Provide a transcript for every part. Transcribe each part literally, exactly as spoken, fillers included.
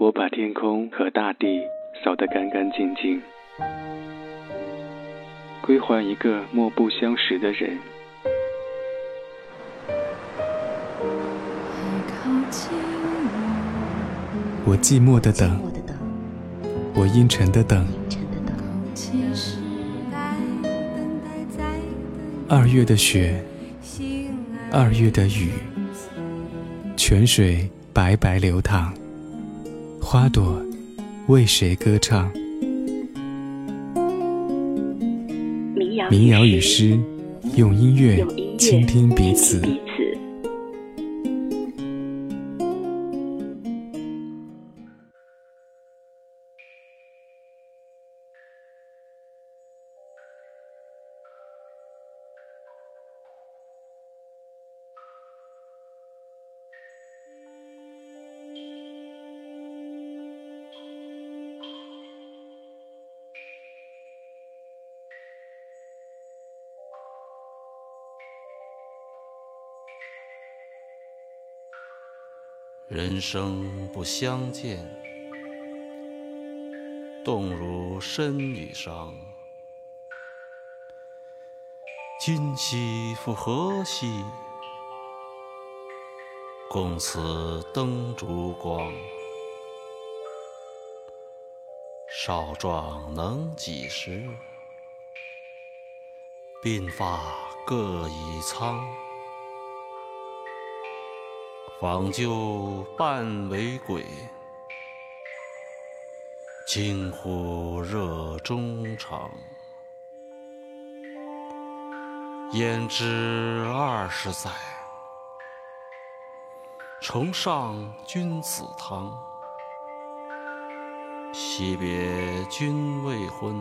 我把天空和大地扫得干干净净，归还一个莫不相识的人。我寂寞的等，我阴沉的等，二月的雪，二月的雨，泉水白白流淌，花朵为谁歌唱？民谣与诗，用音乐倾听彼此。人生不相见，动如身与伤。今夕复何夕，共此灯烛光。少壮能几时，鬓发各已苍。访旧半为鬼，惊呼热衷肠。焉知二十载，重上君子堂。惜别君未婚，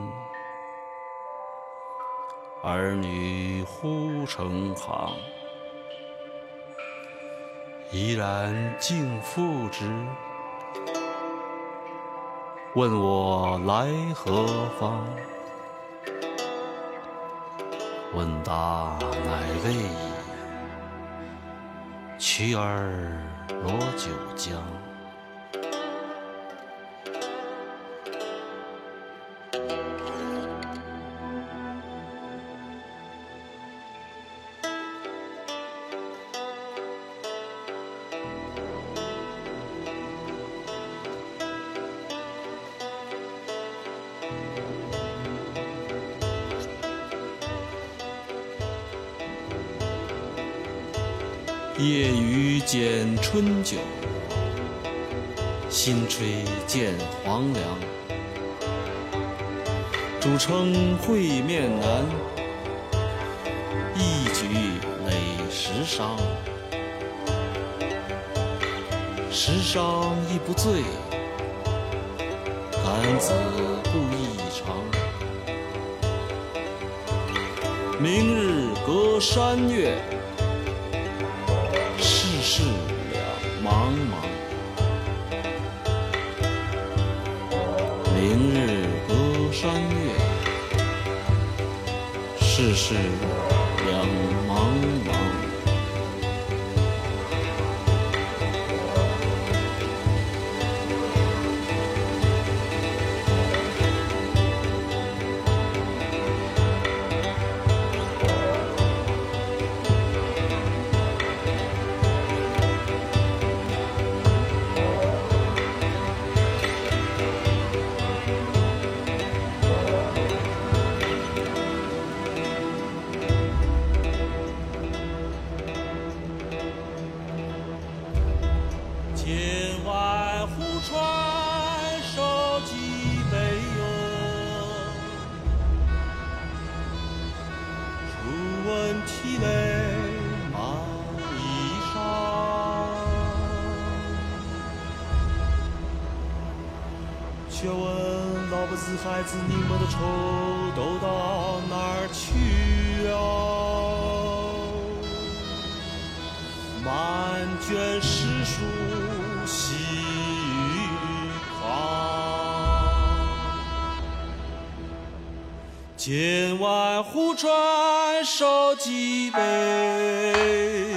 儿女忽成行。怡然敬父职，问我来何方？问答乃未已，渠儿罗九江。夜雨剪春酒，新炊见黄粱。主称会面难，一举累十觞。十觞亦不醉，感子不异常。明日隔山岳，世两茫茫。明日隔山岳，世事两茫茫。却问老不死孩子，你们的仇都到哪儿去了？满卷诗书喜与狂。剑外忽传少几杯，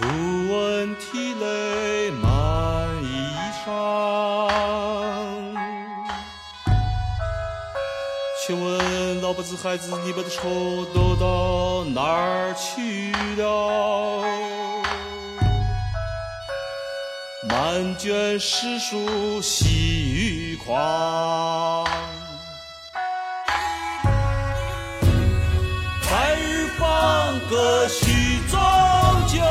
初闻涕泪满衣裳，请问老婆子孩子，你们的仇都到哪儿去了？满卷诗书喜欲狂，白日放歌须纵酒，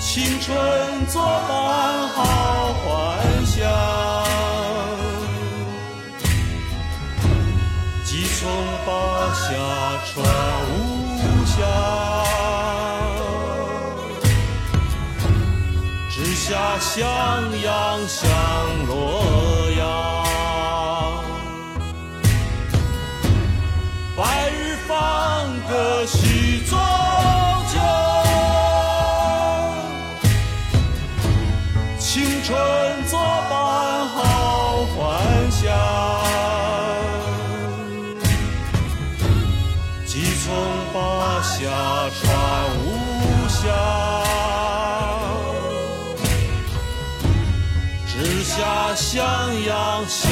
青春作伴好还乡。即从巴峡穿巫峡，直下襄阳向洛阳。白日放歌须纵酒，青春作伴好还乡。即从巴峡穿巫峡，直下襄阳向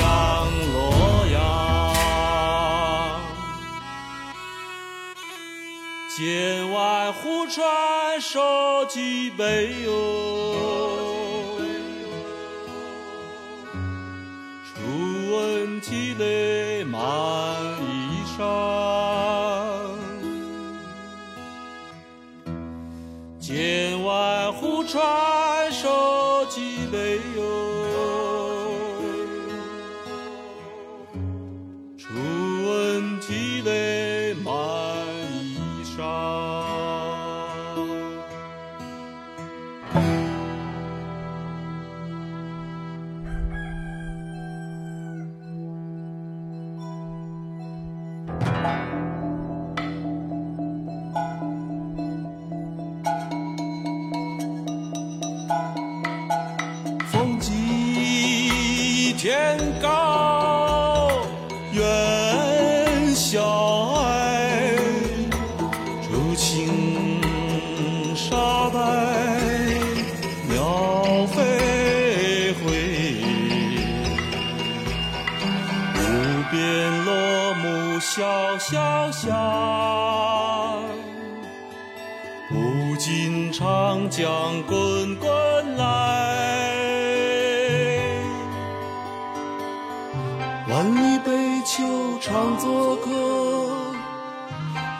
洛阳。剑外忽传收集北游，初闻涕泪满衣裳。剑外忽传收集北游，初闻涕泪满。风急天高远小，萧萧萧，不尽长江滚滚来。万里悲秋常作客，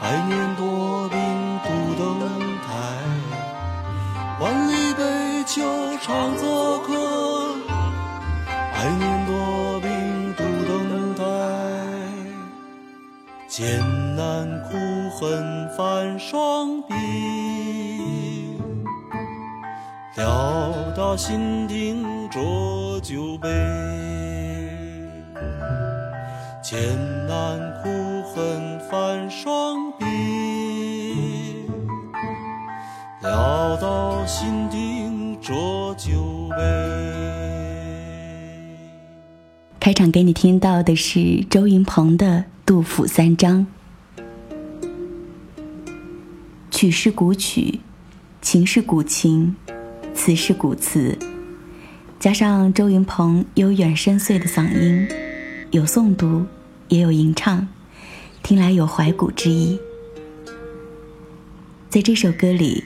百年多病不登台。万里悲秋常作客，百年多病。艰难苦恨繁霜鬓，潦倒新停浊酒杯。艰难苦恨繁霜鬓，潦倒新停浊酒杯。开场给你听到的是周云鹏的杜甫三章，曲是古曲，情是古情，词是古词，加上周云鹏悠远深邃的嗓音，有诵读也有吟唱，听来有怀古之意。在这首歌里，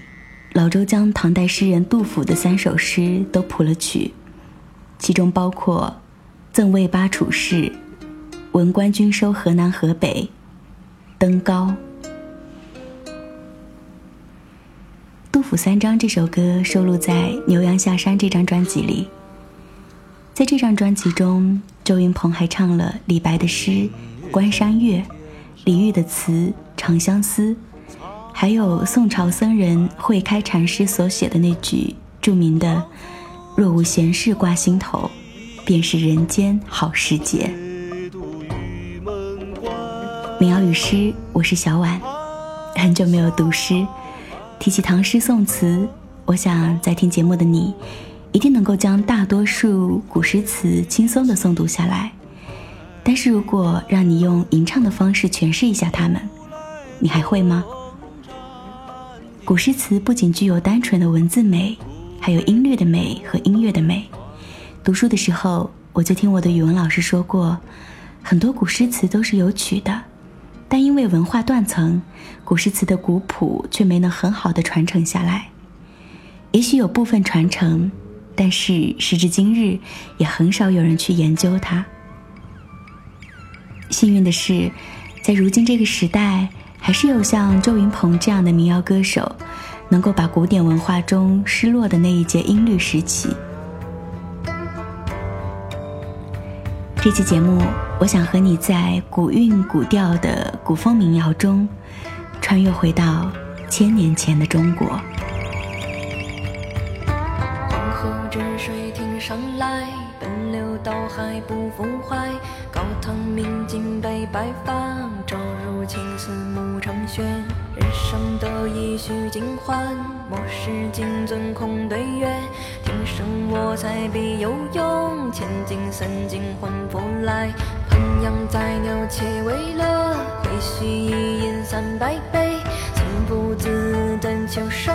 老周将唐代诗人杜甫的三首诗都谱了曲，其中包括赠卫八处士、闻官军收河南河北、登高。杜甫三章这首歌收录在《牛羊下山》这张专辑里。在这张专辑中，周云鹏还唱了李白的诗《关山月》、李煜的词《长相思》，还有宋朝僧人慧开禅师所写的那句著名的“若无闲事挂心头，便是人间好时节”。民谣与诗，我是小婉。很久没有读诗，提起唐诗宋词，我想在听节目的你一定能够将大多数古诗词轻松地诵读下来，但是如果让你用吟唱的方式诠释一下它们，你还会吗？古诗词不仅具有单纯的文字美，还有音律的美和音乐的美。读书的时候，我就听我的语文老师说过，很多古诗词都是有曲的，但因为文化断层，古诗词的古谱却没能很好的传承下来。也许有部分传承，但是时至今日，也很少有人去研究它。幸运的是，在如今这个时代，还是有像周云鹏这样的民谣歌手，能够把古典文化中失落的那一节音律拾起。这期节目，我想和你在古韵古调的古风民谣中，穿越回到千年前的中国。黄河之水天上来，奔流到海不复怀。高堂明镜被白发，照入青丝暮成雪。人生得意须尽欢，莫使金樽空对月。听声我才必有用，千金散尽还复来。烹羊宰牛且为乐，会须一饮三百杯。情不自断秋声，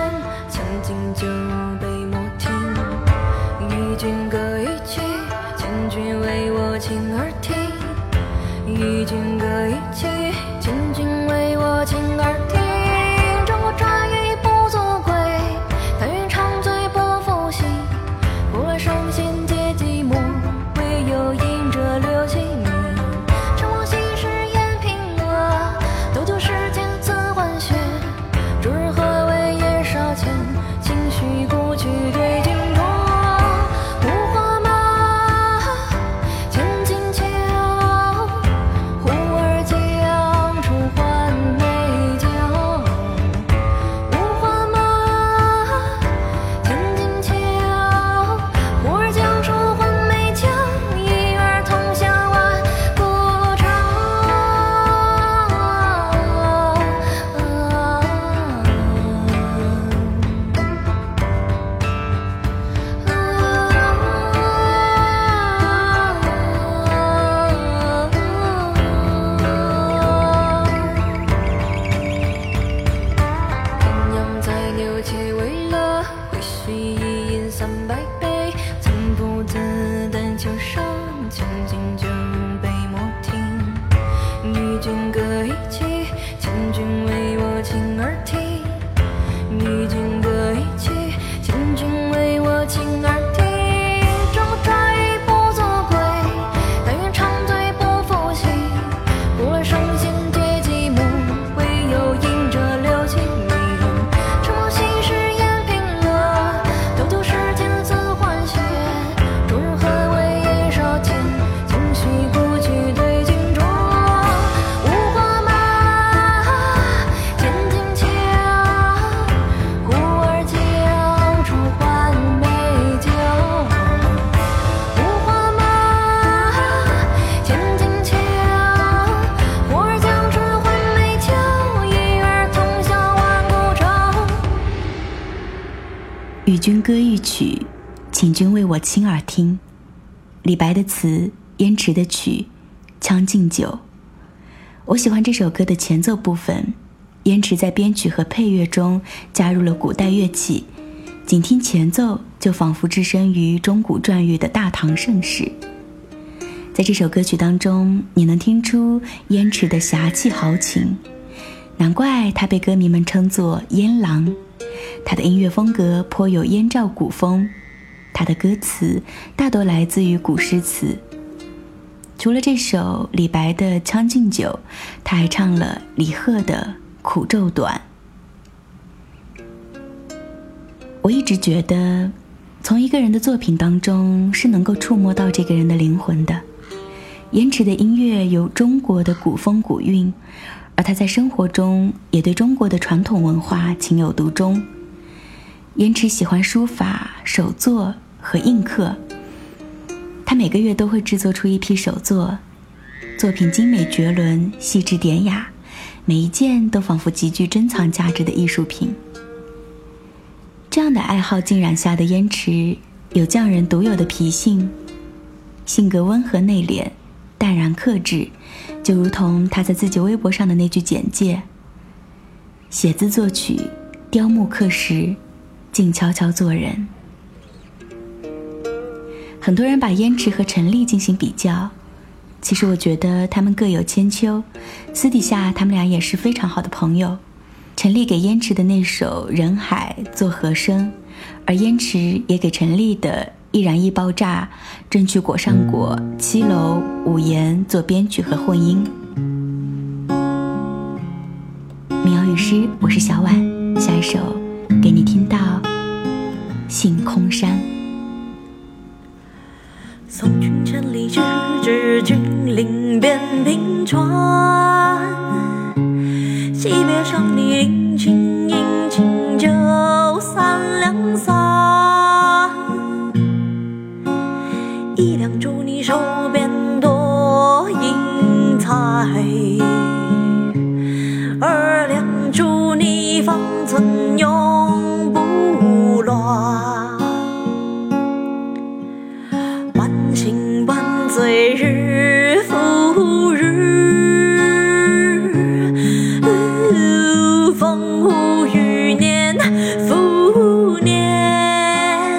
将进酒杯莫停。与君歌一曲，千君为我倾耳听。与君歌一曲，千君为我倾耳听。中国茶语不足贵，但愿长醉不复醒。不论圣贤皆寂寞，唯有饮者留其名。成王昔时宴平乐，斗酒诗经自换血。逐日何为夜少钱，轻许故去对镜中。与君歌一曲，请君为我倾耳听。李白的词，燕池的曲，《将进酒》。我喜欢这首歌的前奏部分，燕池在编曲和配乐中加入了古代乐器，仅听前奏就仿佛置身于钟鼓馔乐的大唐盛世。在这首歌曲当中，你能听出燕池的侠气豪情，难怪他被歌迷们称作燕郎。他的音乐风格颇有燕赵古风，他的歌词大多来自于古诗词。除了这首李白的《将进酒》，他还唱了李贺的《苦昼短》。我一直觉得，从一个人的作品当中是能够触摸到这个人的灵魂的。燕池的音乐有中国的古风古韵，而他在生活中也对中国的传统文化情有独钟。燕池喜欢书法、手作和印刻，他每个月都会制作出一批手作，作品精美绝伦，细致典雅，每一件都仿佛极具珍藏价值的艺术品。这样的爱好浸染下的燕池，有匠人独有的脾性，性格温和内敛，淡然克制，就如同他在自己微博上的那句简介：写字作曲，雕木刻石，静悄悄做人。很多人把燕池和陈粒进行比较，其实我觉得他们各有千秋，私底下他们俩也是非常好的朋友。陈粒给燕池的那首《人海》做和声，而燕池也给陈粒的《易燃易爆炸》、《证据果上果》、《七楼》、《五言》做编曲和混音。民谣与诗，我是小婉，下一首给你听到性空山。送君千里去，知君临变平川。惜别伤你殷勤，殷勤酒三两三，一两祝你手边多银财。二两祝你方寸永不乱，半醒半醉日复日，呃、风无雨年复年，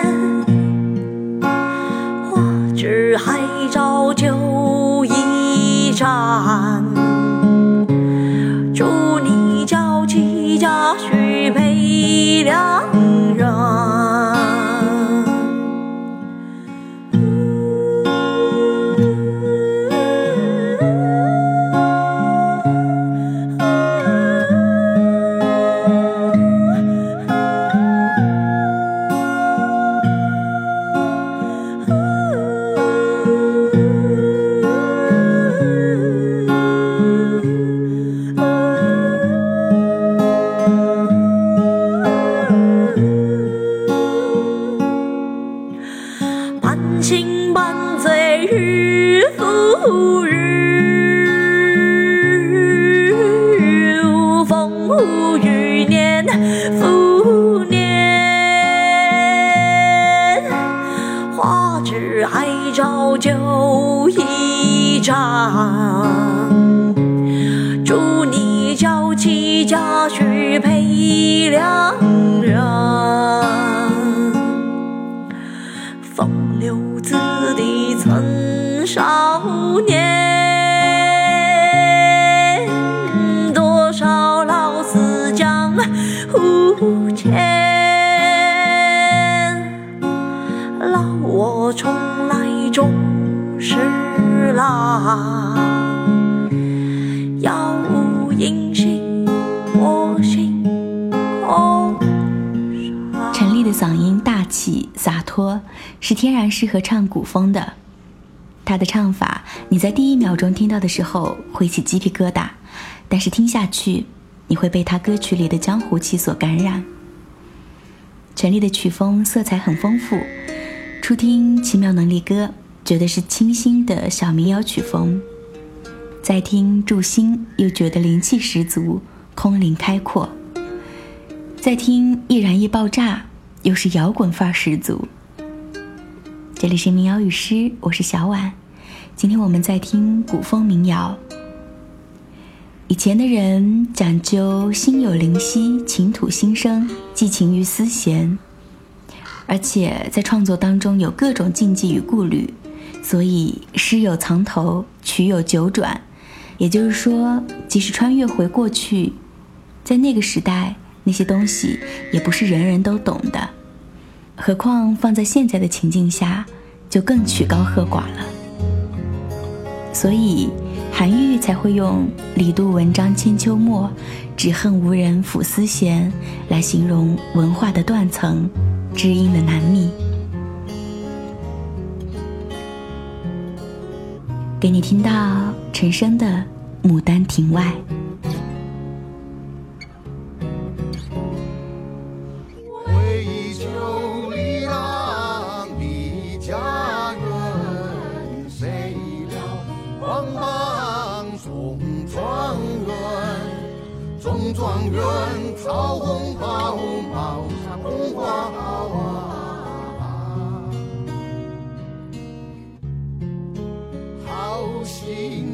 花枝还照旧一盏。家许配良人，祝你娇妻嫁许配良人，风流子弟曾少年，多少老死将无牵，劳我重来终是杳无音信，我心空山。陈粒的嗓音大气洒脱，是天然适合唱古风的。她的唱法，你在第一秒钟听到的时候会起鸡皮疙瘩，但是听下去，你会被她歌曲里的江湖气所感染。陈粒的曲风色彩很丰富，初听《奇妙能力歌》觉得是清新的小民谣曲风，再听《祝心》又觉得灵气十足，空灵开阔；再听《易燃易爆炸》又是摇滚范儿十足。这里是民谣与诗，我是小婉。今天我们在听古风民谣。以前的人讲究心有灵犀，情吐心声，寄情于丝弦，而且在创作当中有各种禁忌与顾虑。所以诗有藏头，曲有九转，也就是说，即使穿越回过去，在那个时代，那些东西也不是人人都懂的，何况放在现在的情境下，就更曲高和寡了。所以韩愈才会用“李杜文章千秋末，只恨无人抚丝弦”来形容文化的断层，知音的难觅。给你听到陈升的《牡丹亭外》。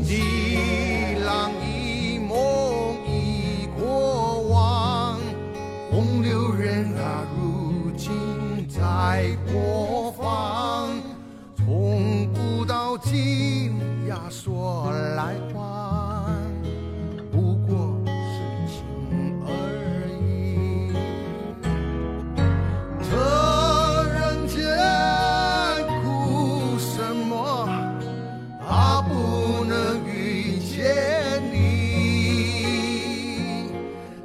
一浪一梦一过往，红柳经在国防，从古到今呀说来话不过是情而已。这人间苦什么，他不能遇见你。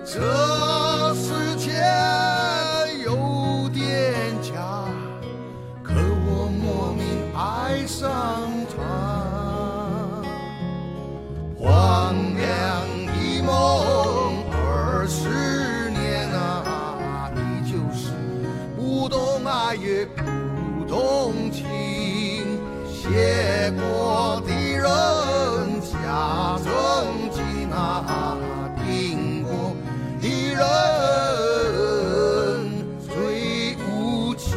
这写过的人假正经啊，听过的人最无情。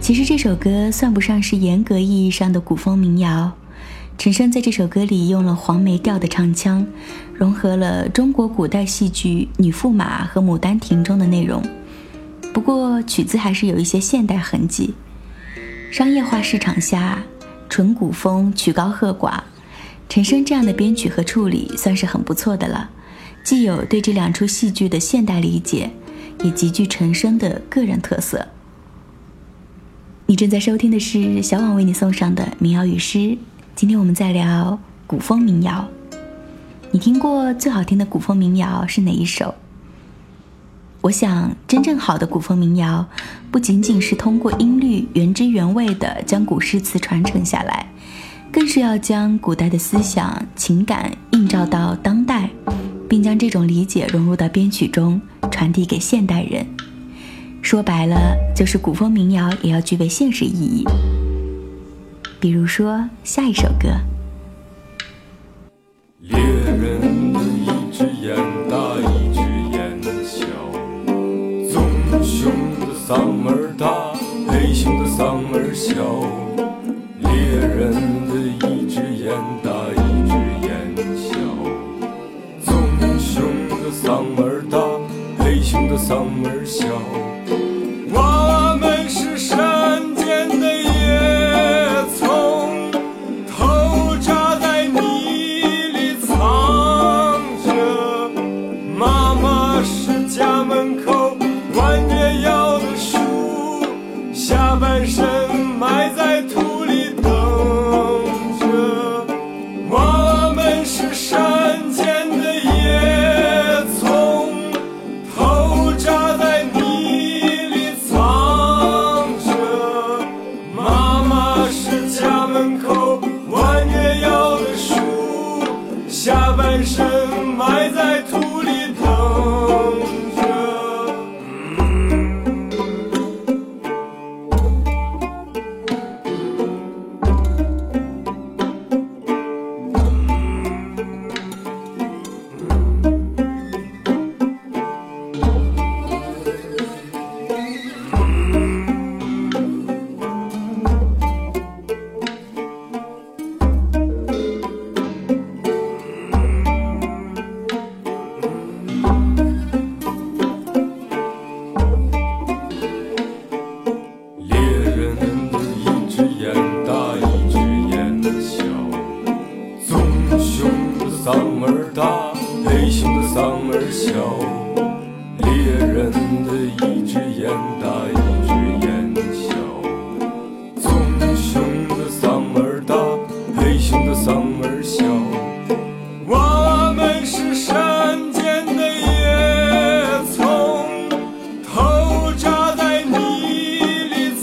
其实这首歌算不上是严格意义上的古风民谣，陈升在这首歌里用了黄梅调的唱腔，融合了中国古代戏剧《女驸马》和《牡丹亭》中的内容。不过曲子还是有一些现代痕迹。商业化市场下，纯古风曲高和寡，陈升这样的编曲和处理算是很不错的了，既有对这两出戏剧的现代理解，也极具陈升的个人特色。你正在收听的是小婉为你送上的民谣与诗，今天我们在聊古风民谣。你听过最好听的古风民谣是哪一首？我想，真正好的古风民谣，不仅仅是通过音律原汁原味地将古诗词传承下来，更是要将古代的思想情感映照到当代，并将这种理解融入到编曲中，传递给现代人。说白了，就是古风民谣也要具备现实意义。比如说，下一首歌。猎人的一只眼大，一只眼小，棕熊的嗓门大，黑熊的嗓门小。猎人的一只眼大，一只眼小，棕熊的嗓门大，黑熊的嗓门小。我们是山间的野丛，头扎在泥里藏着，妈妈是家门口弯月腰的树，下半身埋在土里等着。我们是山间的野丛，头扎在泥里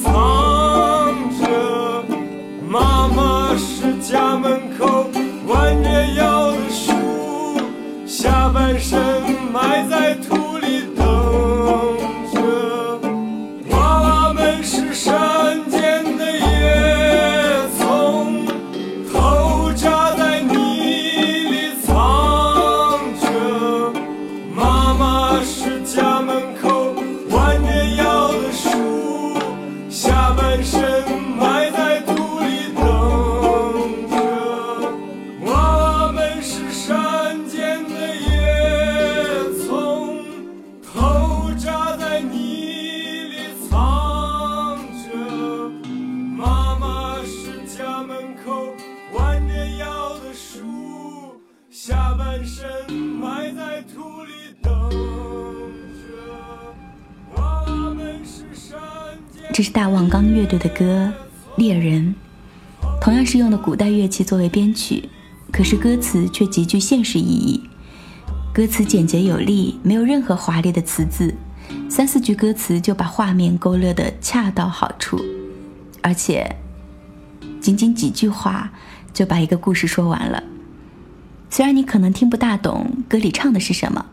藏着，妈妈是家门口弯月腰的树，下半身埋在土里等着。这是大望岗乐队的歌《猎人》，同样是用的古代乐器作为编曲，可是歌词却极具现实意义。歌词简洁有力，没有任何华丽的词字，三四句歌词就把画面勾勒得恰到好处，而且仅仅几句话就把一个故事说完了。虽然你可能听不大懂歌里唱的是什么，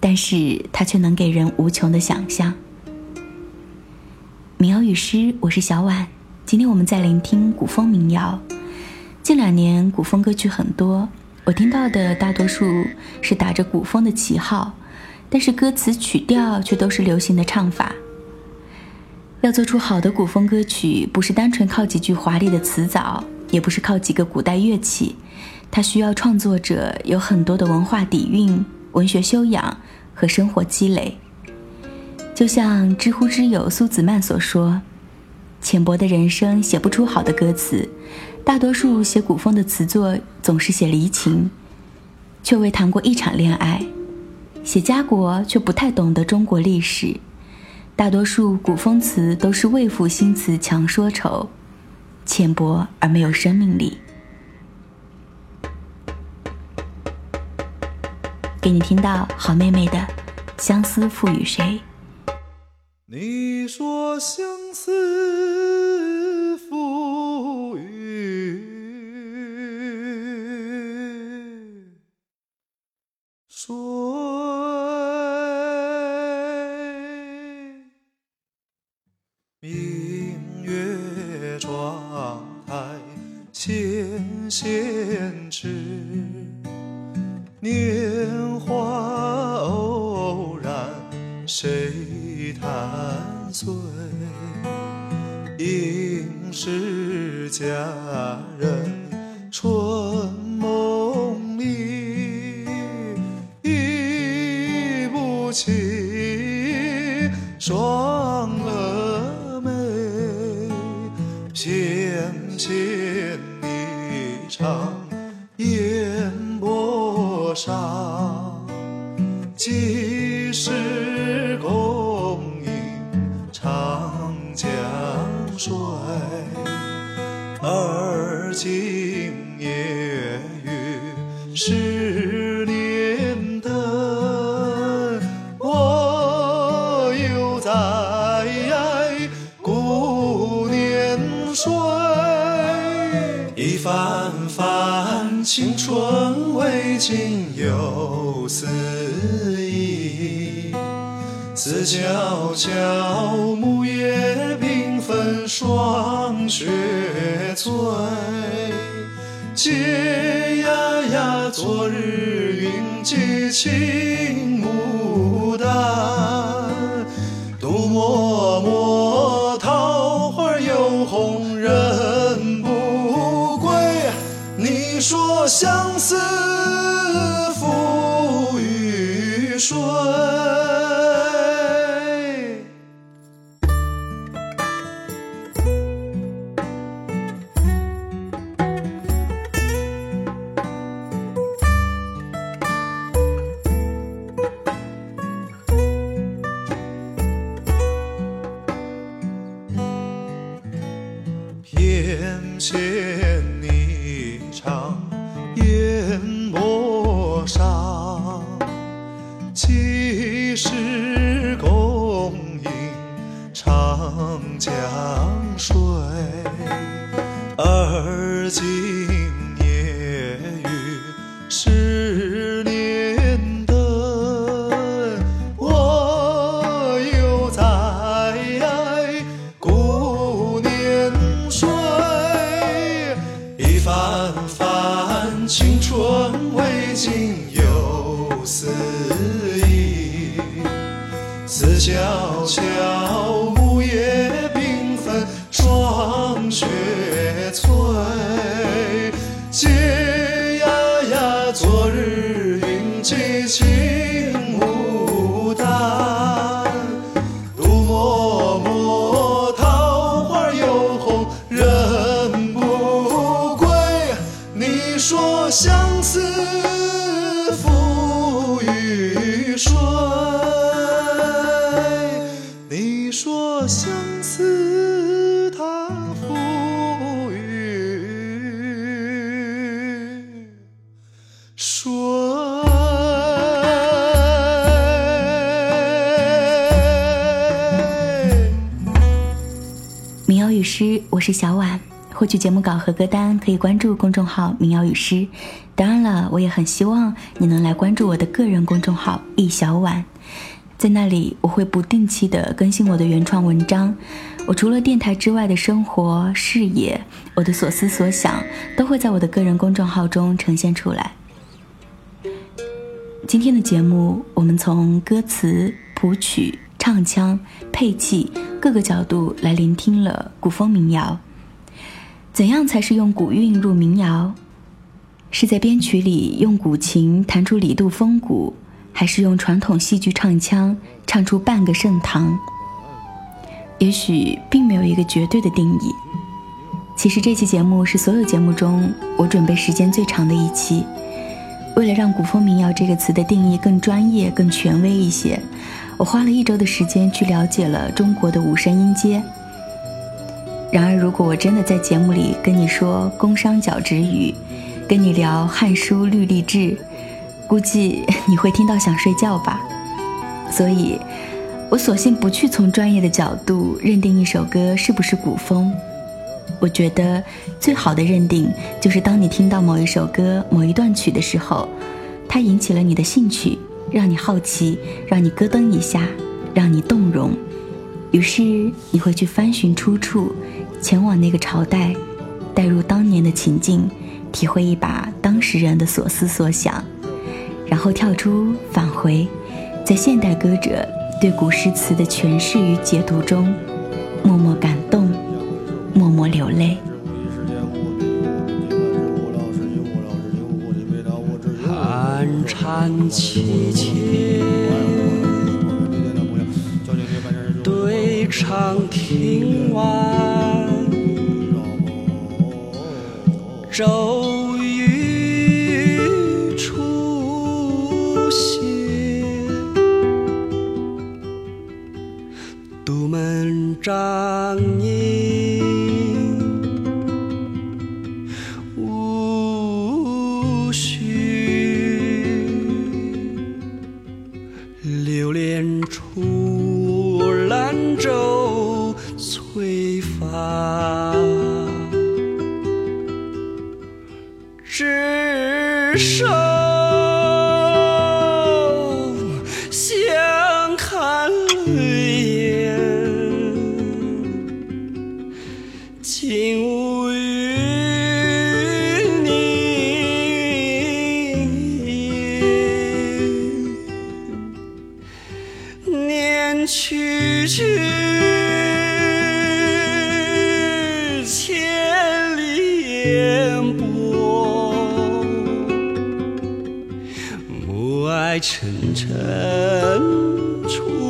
但是它却能给人无穷的想象。民谣与诗，我是小婉。今天我们在聆听古风民谣。近两年古风歌曲很多，我听到的大多数是打着古风的旗号，但是歌词曲调却都是流行的唱法。要做出好的古风歌曲，不是单纯靠几句华丽的词藻，也不是靠几个古代乐器，它需要创作者有很多的文化底蕴、文学修养和生活积累。就像知乎之友苏子曼所说，浅薄的人生写不出好的歌词，大多数写古风的词作总是写离情，却未谈过一场恋爱；写家国却不太懂得中国历史，大多数古风词都是为赋新词强说愁，浅薄而没有生命力。给你听到好妹妹的《相思赋予谁》。你说相思赋予谁？明月窗台纤纤指，年华偶然谁弹碎，应是佳人春梦里，忆不起双蛾眉，纤纤霓裳烟波上，几时共长江水，而今夜雨十年灯，我又在顾年岁，一番番青春未尽又思忆。思悄悄暮夜缤纷霜雪催，嗟呀呀昨日云髻青牡丹，独默默桃花又红人不归。你说相思赋予谁？纤纤霓裳烟波上，几时共饮长江水，而今夜雨十年灯，我又在顾年岁，一番番青春未尽又思忆，思悄悄暮夜缤纷霜雪催，嗟呀呀昨日云髻青牡丹，独默默桃花又红人不归。你说相思赋予谁？你说相思它赋予谁？民谣与诗，我是小婉。获取节目稿和歌单可以关注公众号民谣与诗，当然了，我也很希望你能来关注我的个人公众号易小婉，在那里我会不定期的更新我的原创文章，我除了电台之外的生活视野，我的所思所想都会在我的个人公众号中呈现出来。今天的节目我们从歌词、谱曲、唱腔、配器各个角度来聆听了古风民谣。怎样才是用古韵入民谣？是在编曲里用古琴弹出李杜风骨，还是用传统戏剧唱腔唱出半个盛唐？也许并没有一个绝对的定义。其实这期节目是所有节目中我准备时间最长的一期，为了让古风民谣这个词的定义更专业、更权威一些，我花了一周的时间去了解了中国的五声音阶。然而如果我真的在节目里跟你说工商角徵羽，跟你聊汉书律历志，估计你会听到想睡觉吧。所以我索性不去从专业的角度认定一首歌是不是古风。我觉得最好的认定就是当你听到某一首歌某一段曲的时候，它引起了你的兴趣，让你好奇，让你咯噔一下，让你动容，于是你会去翻寻出处，前往那个朝代，带入当年的情境，体会一把当时人的所思所想，然后跳出返回，在现代歌者对古诗词的诠释与解读中，默默感动，默默流泪。寒蝉凄切，对唱亭晚，骤雨初歇，独门张甯无绪，流连出兰州催发，执手沉沉处。